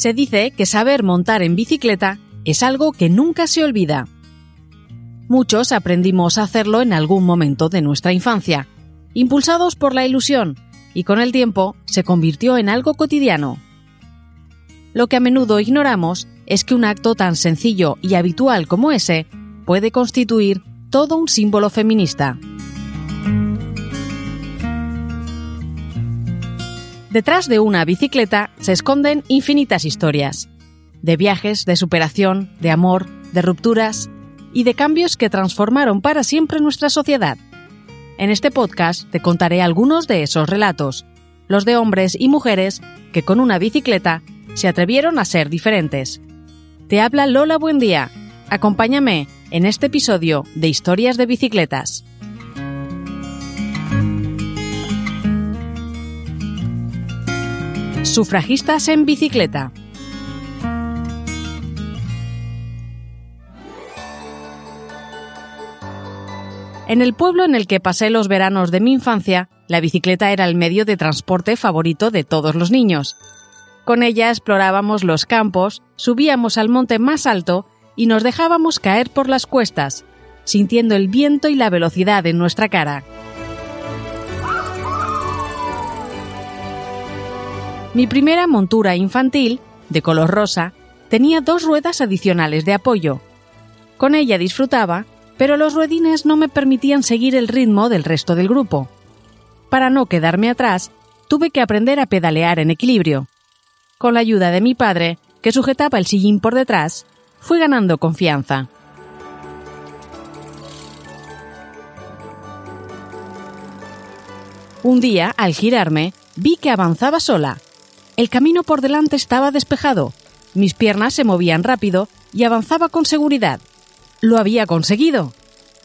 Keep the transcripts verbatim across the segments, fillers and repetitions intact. Se dice que saber montar en bicicleta es algo que nunca se olvida. Muchos aprendimos a hacerlo en algún momento de nuestra infancia, impulsados por la ilusión, y con el tiempo se convirtió en algo cotidiano. Lo que a menudo ignoramos es que un acto tan sencillo y habitual como ese puede constituir todo un símbolo feminista. Detrás de una bicicleta se esconden infinitas historias, de viajes, de superación, de amor, de rupturas y de cambios que transformaron para siempre nuestra sociedad. En este podcast te contaré algunos de esos relatos, los de hombres y mujeres que con una bicicleta se atrevieron a ser diferentes. Te habla Lola Buendía. Acompáñame en este episodio de Historias de Bicicletas. Sufragistas en bicicleta. En el pueblo en el que pasé los veranos de mi infancia, la bicicleta era el medio de transporte favorito de todos los niños. Con ella explorábamos los campos, subíamos al monte más alto y nos dejábamos caer por las cuestas, sintiendo el viento y la velocidad en nuestra cara. Mi primera montura infantil, de color rosa, tenía dos ruedas adicionales de apoyo. Con ella disfrutaba, pero los ruedines no me permitían seguir el ritmo del resto del grupo. Para no quedarme atrás, tuve que aprender a pedalear en equilibrio. Con la ayuda de mi padre, que sujetaba el sillín por detrás, fui ganando confianza. Un día, al girarme, vi que avanzaba sola. El camino por delante estaba despejado, mis piernas se movían rápido y avanzaba con seguridad. ¡Lo había conseguido!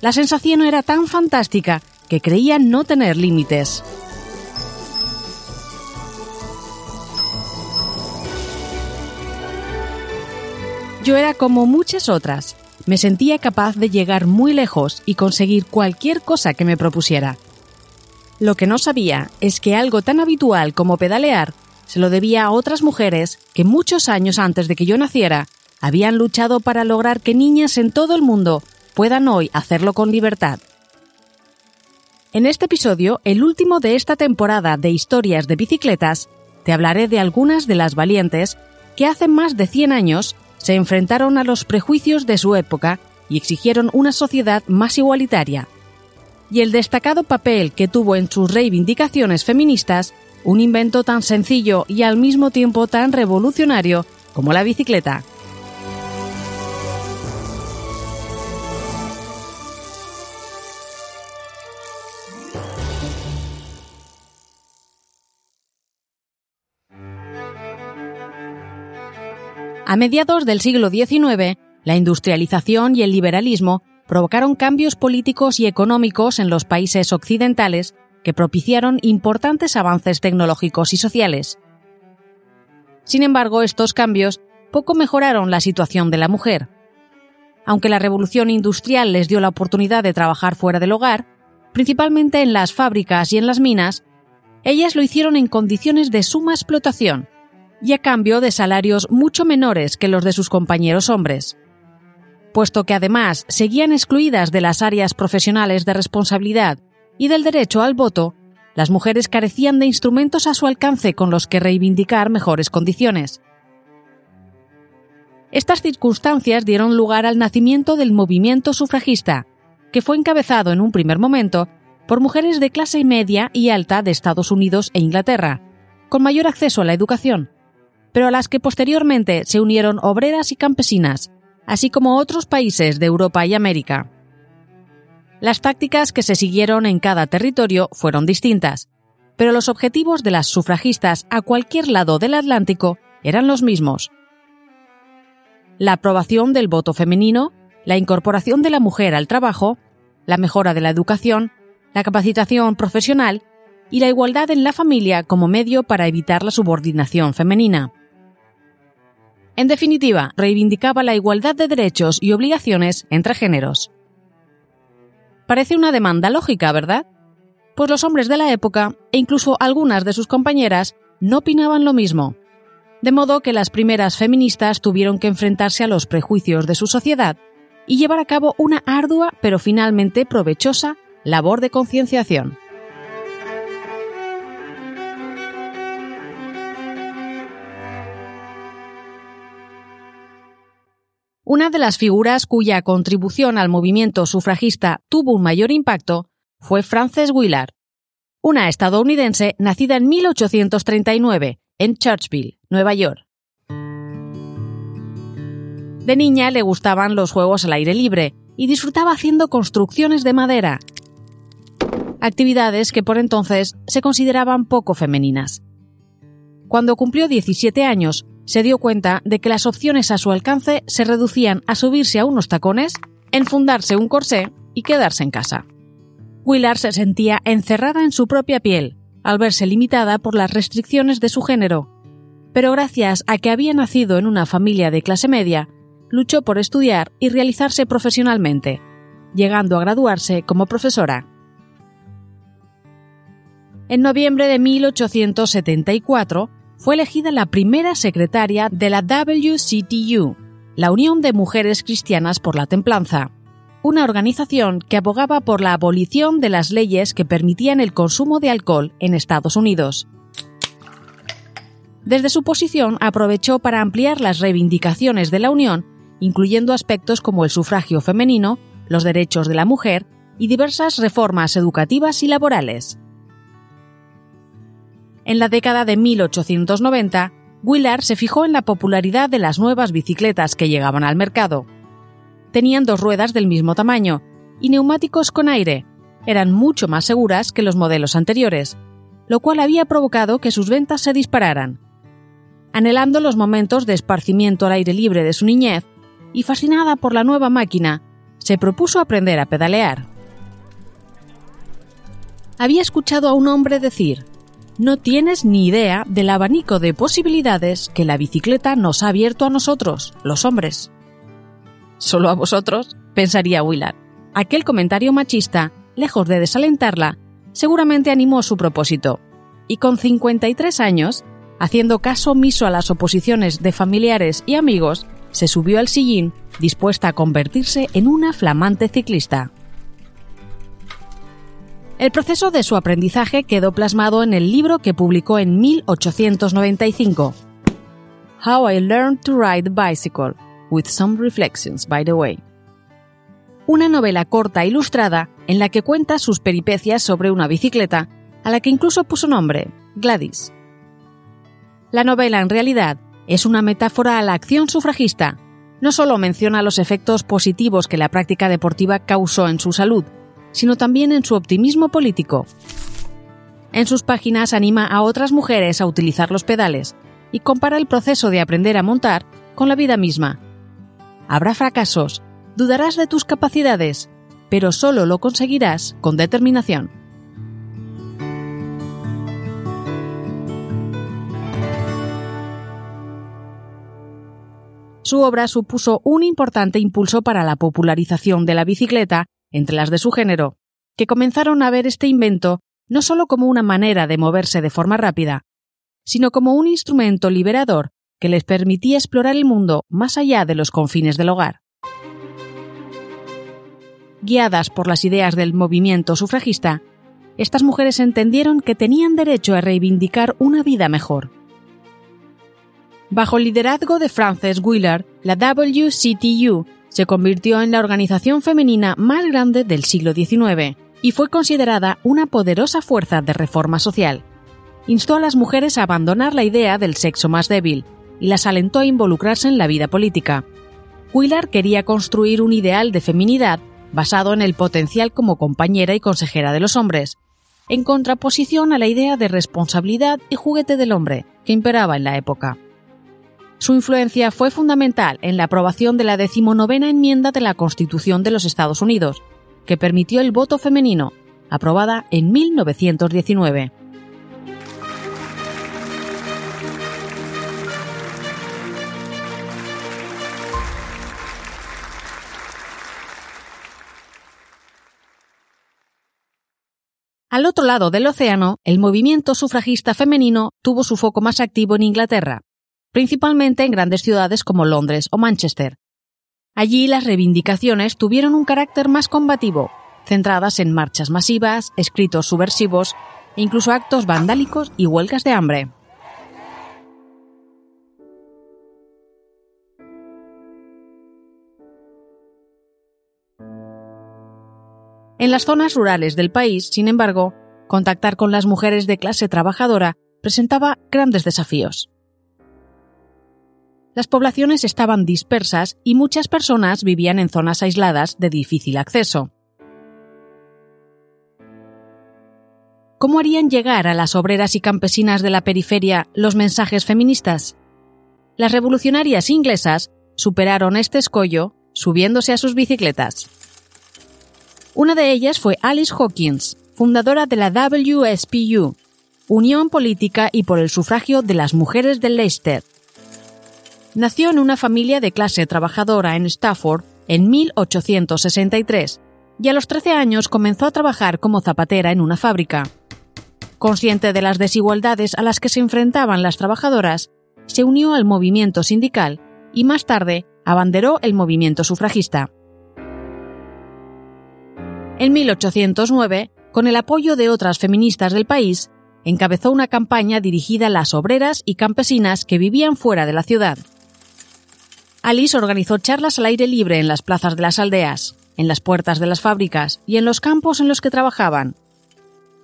La sensación era tan fantástica que creía no tener límites. Yo era como muchas otras. Me sentía capaz de llegar muy lejos y conseguir cualquier cosa que me propusiera. Lo que no sabía es que algo tan habitual como pedalear se lo debía a otras mujeres que muchos años antes de que yo naciera habían luchado para lograr que niñas en todo el mundo puedan hoy hacerlo con libertad. En este episodio, el último de esta temporada de Historias de Bicicletas, te hablaré de algunas de las valientes que hace más de cien años se enfrentaron a los prejuicios de su época y exigieron una sociedad más igualitaria, y el destacado papel que tuvo en sus reivindicaciones feministas un invento tan sencillo y al mismo tiempo tan revolucionario como la bicicleta. A mediados del siglo diecinueve, la industrialización y el liberalismo provocaron cambios políticos y económicos en los países occidentales que propiciaron importantes avances tecnológicos y sociales. Sin embargo, estos cambios poco mejoraron la situación de la mujer. Aunque la revolución industrial les dio la oportunidad de trabajar fuera del hogar, principalmente en las fábricas y en las minas, ellas lo hicieron en condiciones de suma explotación y a cambio de salarios mucho menores que los de sus compañeros hombres. Puesto que además seguían excluidas de las áreas profesionales de responsabilidad y del derecho al voto, las mujeres carecían de instrumentos a su alcance con los que reivindicar mejores condiciones. Estas circunstancias dieron lugar al nacimiento del movimiento sufragista, que fue encabezado en un primer momento por mujeres de clase media y alta de Estados Unidos e Inglaterra, con mayor acceso a la educación, pero a las que posteriormente se unieron obreras y campesinas, así como otros países de Europa y América. Las tácticas que se siguieron en cada territorio fueron distintas, pero los objetivos de las sufragistas a cualquier lado del Atlántico eran los mismos: la aprobación del voto femenino, la incorporación de la mujer al trabajo, la mejora de la educación, la capacitación profesional y la igualdad en la familia como medio para evitar la subordinación femenina. En definitiva, reivindicaba la igualdad de derechos y obligaciones entre géneros. Parece una demanda lógica, ¿verdad? Pues los hombres de la época, e incluso algunas de sus compañeras, no opinaban lo mismo. de modo que las primeras feministas tuvieron que enfrentarse a los prejuicios de su sociedad y llevar a cabo una ardua, pero finalmente provechosa, labor de concienciación. Una de las figuras cuya contribución al movimiento sufragista tuvo un mayor impacto fue Frances Willard, una estadounidense nacida en mil ochocientos treinta y nueve en Churchville, Nueva York. De niña le gustaban los juegos al aire libre y disfrutaba haciendo construcciones de madera, actividades que por entonces se consideraban poco femeninas. Cuando cumplió diecisiete años, se dio cuenta de que las opciones a su alcance se reducían a subirse a unos tacones, enfundarse un corsé y quedarse en casa. Willard se sentía encerrada en su propia piel, al verse limitada por las restricciones de su género, pero gracias a que había nacido en una familia de clase media, luchó por estudiar y realizarse profesionalmente, llegando a graduarse como profesora. En noviembre de mil ochocientos setenta y cuatro, fue elegida la primera secretaria de la W C T U, la Unión de Mujeres Cristianas por la Templanza, una organización que abogaba por la abolición de las leyes que permitían el consumo de alcohol en Estados Unidos. Desde su posición aprovechó para ampliar las reivindicaciones de la Unión, incluyendo aspectos como el sufragio femenino, los derechos de la mujer y diversas reformas educativas y laborales. En la década de mil ochocientos noventa, Willard se fijó en la popularidad de las nuevas bicicletas que llegaban al mercado. Tenían dos ruedas del mismo tamaño y neumáticos con aire, eran mucho más seguras que los modelos anteriores, lo cual había provocado que sus ventas se dispararan. Anhelando los momentos de esparcimiento al aire libre de su niñez y fascinada por la nueva máquina, se propuso aprender a pedalear. Había escuchado a un hombre decir: «No tienes ni idea del abanico de posibilidades que la bicicleta nos ha abierto a nosotros, los hombres». «¿Solo a vosotros?», pensaría Willard. Aquel comentario machista, lejos de desalentarla, seguramente animó su propósito. Y con cincuenta y tres años, haciendo caso omiso a las oposiciones de familiares y amigos, se subió al sillín, dispuesta a convertirse en una flamante ciclista. El proceso de su aprendizaje quedó plasmado en el libro que publicó en mil ochocientos noventa y cinco, How I Learned to Ride Bicycle, with some reflections, by the way. Una novela corta ilustrada en la que cuenta sus peripecias sobre una bicicleta, a la que incluso puso nombre, Gladys. La novela en realidad es una metáfora a la acción sufragista. No solo menciona los efectos positivos que la práctica deportiva causó en su salud, sino también en su optimismo político. En sus páginas anima a otras mujeres a utilizar los pedales y compara el proceso de aprender a montar con la vida misma. Habrá fracasos, dudarás de tus capacidades, pero solo lo conseguirás con determinación. Su obra supuso un importante impulso para la popularización de la bicicleta entre las de su género, que comenzaron a ver este invento no solo como una manera de moverse de forma rápida, sino como un instrumento liberador que les permitía explorar el mundo más allá de los confines del hogar. Guiadas por las ideas del movimiento sufragista, estas mujeres entendieron que tenían derecho a reivindicar una vida mejor. Bajo el liderazgo de Frances Willard, la W C T U se convirtió en la organización femenina más grande del siglo diecinueve y fue considerada una poderosa fuerza de reforma social. Instó a las mujeres a abandonar la idea del sexo más débil y las alentó a involucrarse en la vida política. Willard quería construir un ideal de feminidad basado en el potencial como compañera y consejera de los hombres, en contraposición a la idea de responsabilidad y juguete del hombre que imperaba en la época. Su influencia fue fundamental en la aprobación de la decimonovena enmienda de la Constitución de los Estados Unidos, que permitió el voto femenino, aprobada en mil novecientos diecinueve. Al otro lado del océano, el movimiento sufragista femenino tuvo su foco más activo en Inglaterra, principalmente en grandes ciudades como Londres o Manchester. Allí las reivindicaciones tuvieron un carácter más combativo, centradas en marchas masivas, escritos subversivos e incluso actos vandálicos y huelgas de hambre. En las zonas rurales del país, sin embargo, contactar con las mujeres de clase trabajadora presentaba grandes desafíos. Las poblaciones estaban dispersas y muchas personas vivían en zonas aisladas de difícil acceso. ¿Cómo harían llegar a las obreras y campesinas de la periferia los mensajes feministas? Las revolucionarias inglesas superaron este escollo subiéndose a sus bicicletas. Una de ellas fue Alice Hawkins, fundadora de la W S P U, Unión Política y por el Sufragio de las Mujeres de Leicester. Nació en una familia de clase trabajadora en Stafford en mil ochocientos sesenta y tres y a los trece años comenzó a trabajar como zapatera en una fábrica. Consciente de las desigualdades a las que se enfrentaban las trabajadoras, se unió al movimiento sindical y más tarde abanderó el movimiento sufragista. En mil ochocientos nueve, con el apoyo de otras feministas del país, encabezó una campaña dirigida a las obreras y campesinas que vivían fuera de la ciudad. Alice organizó charlas al aire libre en las plazas de las aldeas, en las puertas de las fábricas y en los campos en los que trabajaban.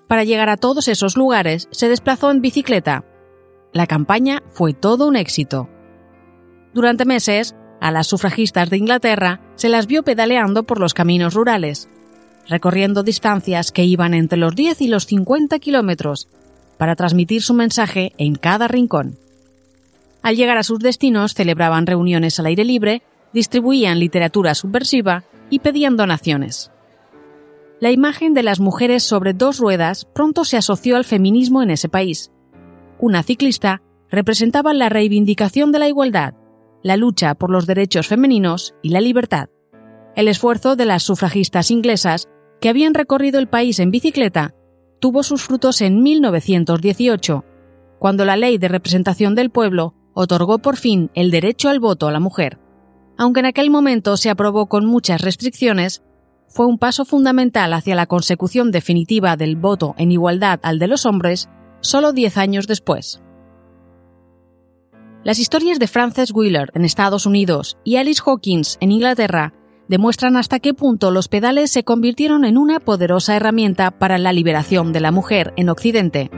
Para llegar a todos esos lugares, se desplazó en bicicleta. La campaña fue todo un éxito. Durante meses, a las sufragistas de Inglaterra se las vio pedaleando por los caminos rurales, recorriendo distancias que iban entre los diez y los cincuenta kilómetros, para transmitir su mensaje en cada rincón. Al llegar a sus destinos celebraban reuniones al aire libre, distribuían literatura subversiva y pedían donaciones. La imagen de las mujeres sobre dos ruedas pronto se asoció al feminismo en ese país. Una ciclista representaba la reivindicación de la igualdad, la lucha por los derechos femeninos y la libertad. El esfuerzo de las sufragistas inglesas que habían recorrido el país en bicicleta tuvo sus frutos en mil novecientos dieciocho, cuando la Ley de Representación del Pueblo otorgó por fin el derecho al voto a la mujer. Aunque en aquel momento se aprobó con muchas restricciones, fue un paso fundamental hacia la consecución definitiva del voto en igualdad al de los hombres solo diez años después. Las historias de Frances Willard en Estados Unidos y Alice Hawkins en Inglaterra demuestran hasta qué punto los pedales se convirtieron en una poderosa herramienta para la liberación de la mujer en Occidente.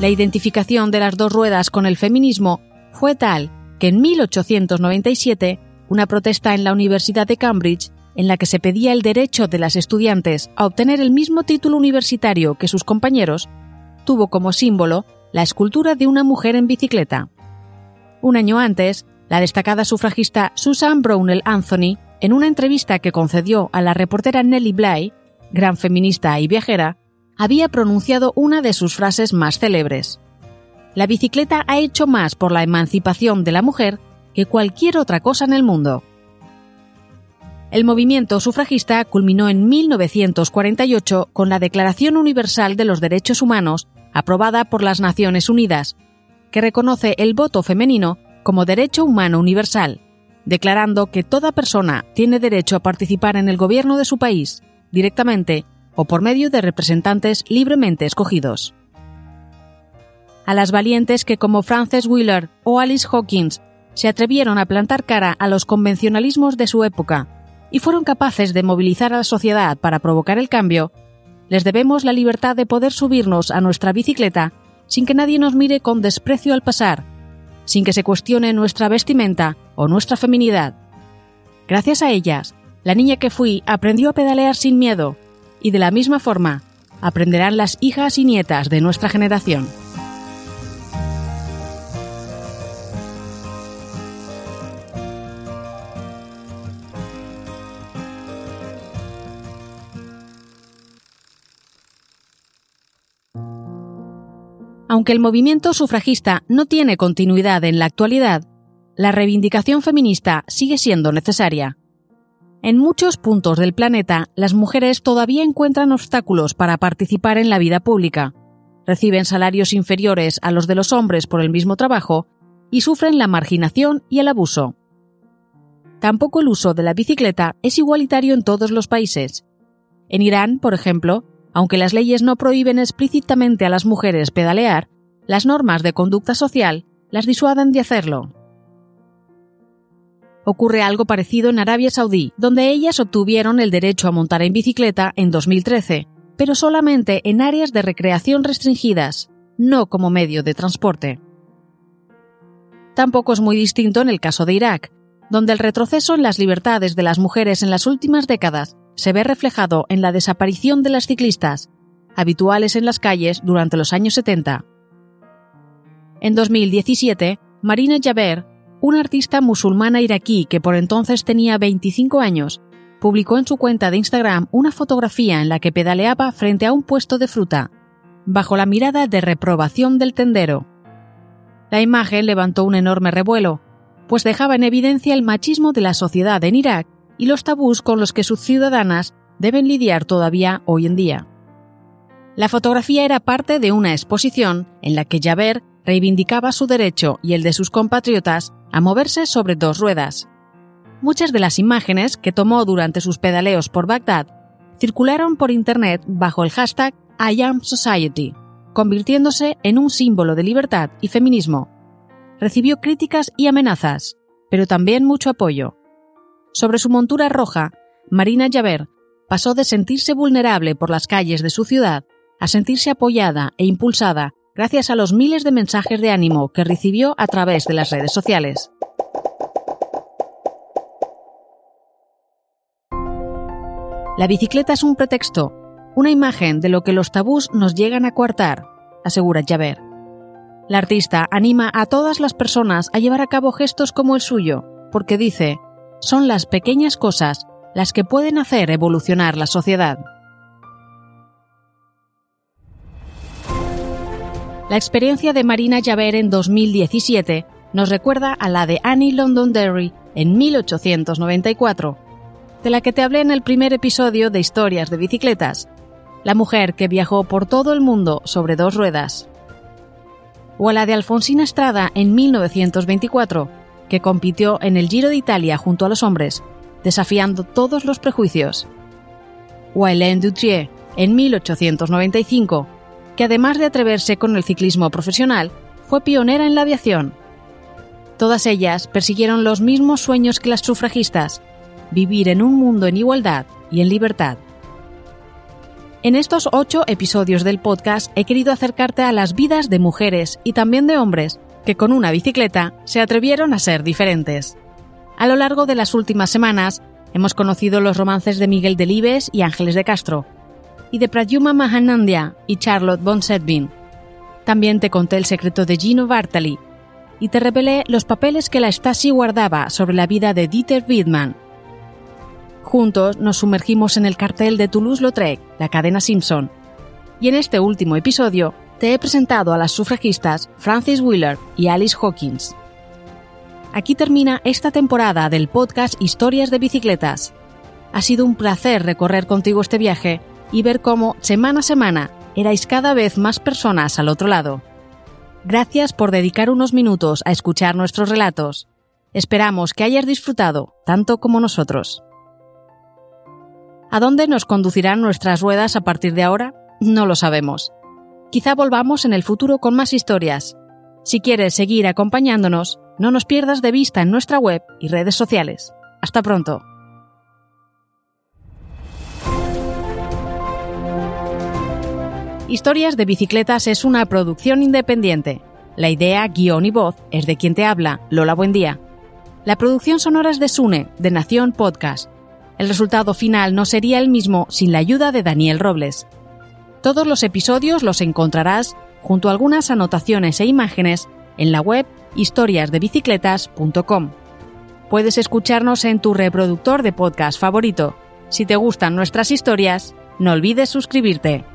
La identificación de las dos ruedas con el feminismo fue tal que en mil ochocientos noventa y siete, una protesta en la Universidad de Cambridge en la que se pedía el derecho de las estudiantes a obtener el mismo título universitario que sus compañeros, tuvo como símbolo la escultura de una mujer en bicicleta. Un año antes, la destacada sufragista Susan Brownell Anthony, en una entrevista que concedió a la reportera Nellie Bly, gran feminista y viajera, había pronunciado una de sus frases más célebres. La bicicleta ha hecho más por la emancipación de la mujer que cualquier otra cosa en el mundo. El movimiento sufragista culminó en mil novecientos cuarenta y ocho con la Declaración Universal de los Derechos Humanos, aprobada por las Naciones Unidas, que reconoce el voto femenino como derecho humano universal, declarando que toda persona tiene derecho a participar en el gobierno de su país, directamente o por medio de representantes libremente escogidos. A las valientes que como Frances Willard o Alice Hawkins se atrevieron a plantar cara a los convencionalismos de su época y fueron capaces de movilizar a la sociedad para provocar el cambio, les debemos la libertad de poder subirnos a nuestra bicicleta sin que nadie nos mire con desprecio al pasar, sin que se cuestione nuestra vestimenta o nuestra feminidad. Gracias a ellas, la niña que fui aprendió a pedalear sin miedo, y de la misma forma, aprenderán las hijas y nietas de nuestra generación. Aunque el movimiento sufragista no tiene continuidad en la actualidad, la reivindicación feminista sigue siendo necesaria. En muchos puntos del planeta, las mujeres todavía encuentran obstáculos para participar en la vida pública. Reciben salarios inferiores a los de los hombres por el mismo trabajo y sufren la marginación y el abuso. Tampoco el uso de la bicicleta es igualitario en todos los países. En Irán, por ejemplo, aunque las leyes no prohíben explícitamente a las mujeres pedalear, las normas de conducta social las disuaden de hacerlo. Ocurre algo parecido en Arabia Saudí, donde ellas obtuvieron el derecho a montar en bicicleta en dos mil trece, pero solamente en áreas de recreación restringidas, no como medio de transporte. Tampoco es muy distinto en el caso de Irak, donde el retroceso en las libertades de las mujeres en las últimas décadas se ve reflejado en la desaparición de las ciclistas, habituales en las calles durante los años setenta. En dos mil diecisiete, Marina Jaber, una artista musulmana iraquí que por entonces tenía veinticinco años, publicó en su cuenta de Instagram una fotografía en la que pedaleaba frente a un puesto de fruta, bajo la mirada de reprobación del tendero. La imagen levantó un enorme revuelo, pues dejaba en evidencia el machismo de la sociedad en Irak y los tabús con los que sus ciudadanas deben lidiar todavía hoy en día. La fotografía era parte de una exposición en la que Jaber reivindicaba su derecho y el de sus compatriotas a moverse sobre dos ruedas. Muchas de las imágenes que tomó durante sus pedaleos por Bagdad circularon por internet bajo el hashtag I am Society, convirtiéndose en un símbolo de libertad y feminismo. Recibió críticas y amenazas, pero también mucho apoyo. Sobre su montura roja, Marina Jaber pasó de sentirse vulnerable por las calles de su ciudad a sentirse apoyada e impulsada gracias a los miles de mensajes de ánimo que recibió a través de las redes sociales. La bicicleta es un pretexto, una imagen de lo que los tabús nos llegan a coartar, asegura Jaber. La artista anima a todas las personas a llevar a cabo gestos como el suyo, porque dice, son las pequeñas cosas las que pueden hacer evolucionar la sociedad. La experiencia de Marina Jaber en dos mil diecisiete nos recuerda a la de Annie Londonderry en mil ochocientos noventa y cuatro, de la que te hablé en el primer episodio de Historias de Bicicletas, la mujer que viajó por todo el mundo sobre dos ruedas. O a la de Alfonsina Strada en mil novecientos veinticuatro, que compitió en el Giro de Italia junto a los hombres, desafiando todos los prejuicios. O a Hélène Dutrieu en mil ochocientos noventa y cinco, que además de atreverse con el ciclismo profesional, fue pionera en la aviación. Todas ellas persiguieron los mismos sueños que las sufragistas, vivir en un mundo en igualdad y en libertad. En estos ocho episodios del podcast he querido acercarte a las vidas de mujeres y también de hombres que con una bicicleta se atrevieron a ser diferentes. A lo largo de las últimas semanas hemos conocido los romances de Miguel Delibes y Ángeles de Castro, y de Pradyumna Mahanandia y Charlotte von Sedwin. También te conté el secreto de Gino Bartali y te revelé los papeles que la Stasi guardaba sobre la vida de Dieter Biedmann. Juntos nos sumergimos en el cartel de Toulouse-Lautrec, la cadena Simpson. Y en este último episodio te he presentado a las sufragistas Frances Willard y Alice Hawkins. Aquí termina esta temporada del podcast Historias de Bicicletas. Ha sido un placer recorrer contigo este viaje y ver cómo, semana a semana, erais cada vez más personas al otro lado. Gracias por dedicar unos minutos a escuchar nuestros relatos. Esperamos que hayas disfrutado tanto como nosotros. ¿A dónde nos conducirán nuestras ruedas a partir de ahora? No lo sabemos. Quizá volvamos en el futuro con más historias. Si quieres seguir acompañándonos, no nos pierdas de vista en nuestra web y redes sociales. Hasta pronto. Historias de Bicicletas es una producción independiente. La idea, guión y voz es de quien te habla, Lola Buendía. La producción sonora es de Sune, de Nación Podcast. El resultado final no sería el mismo sin la ayuda de Daniel Robles. Todos los episodios los encontrarás, junto a algunas anotaciones e imágenes, en la web historias de bicicletas punto com. Puedes escucharnos en tu reproductor de podcast favorito. Si te gustan nuestras historias, no olvides suscribirte.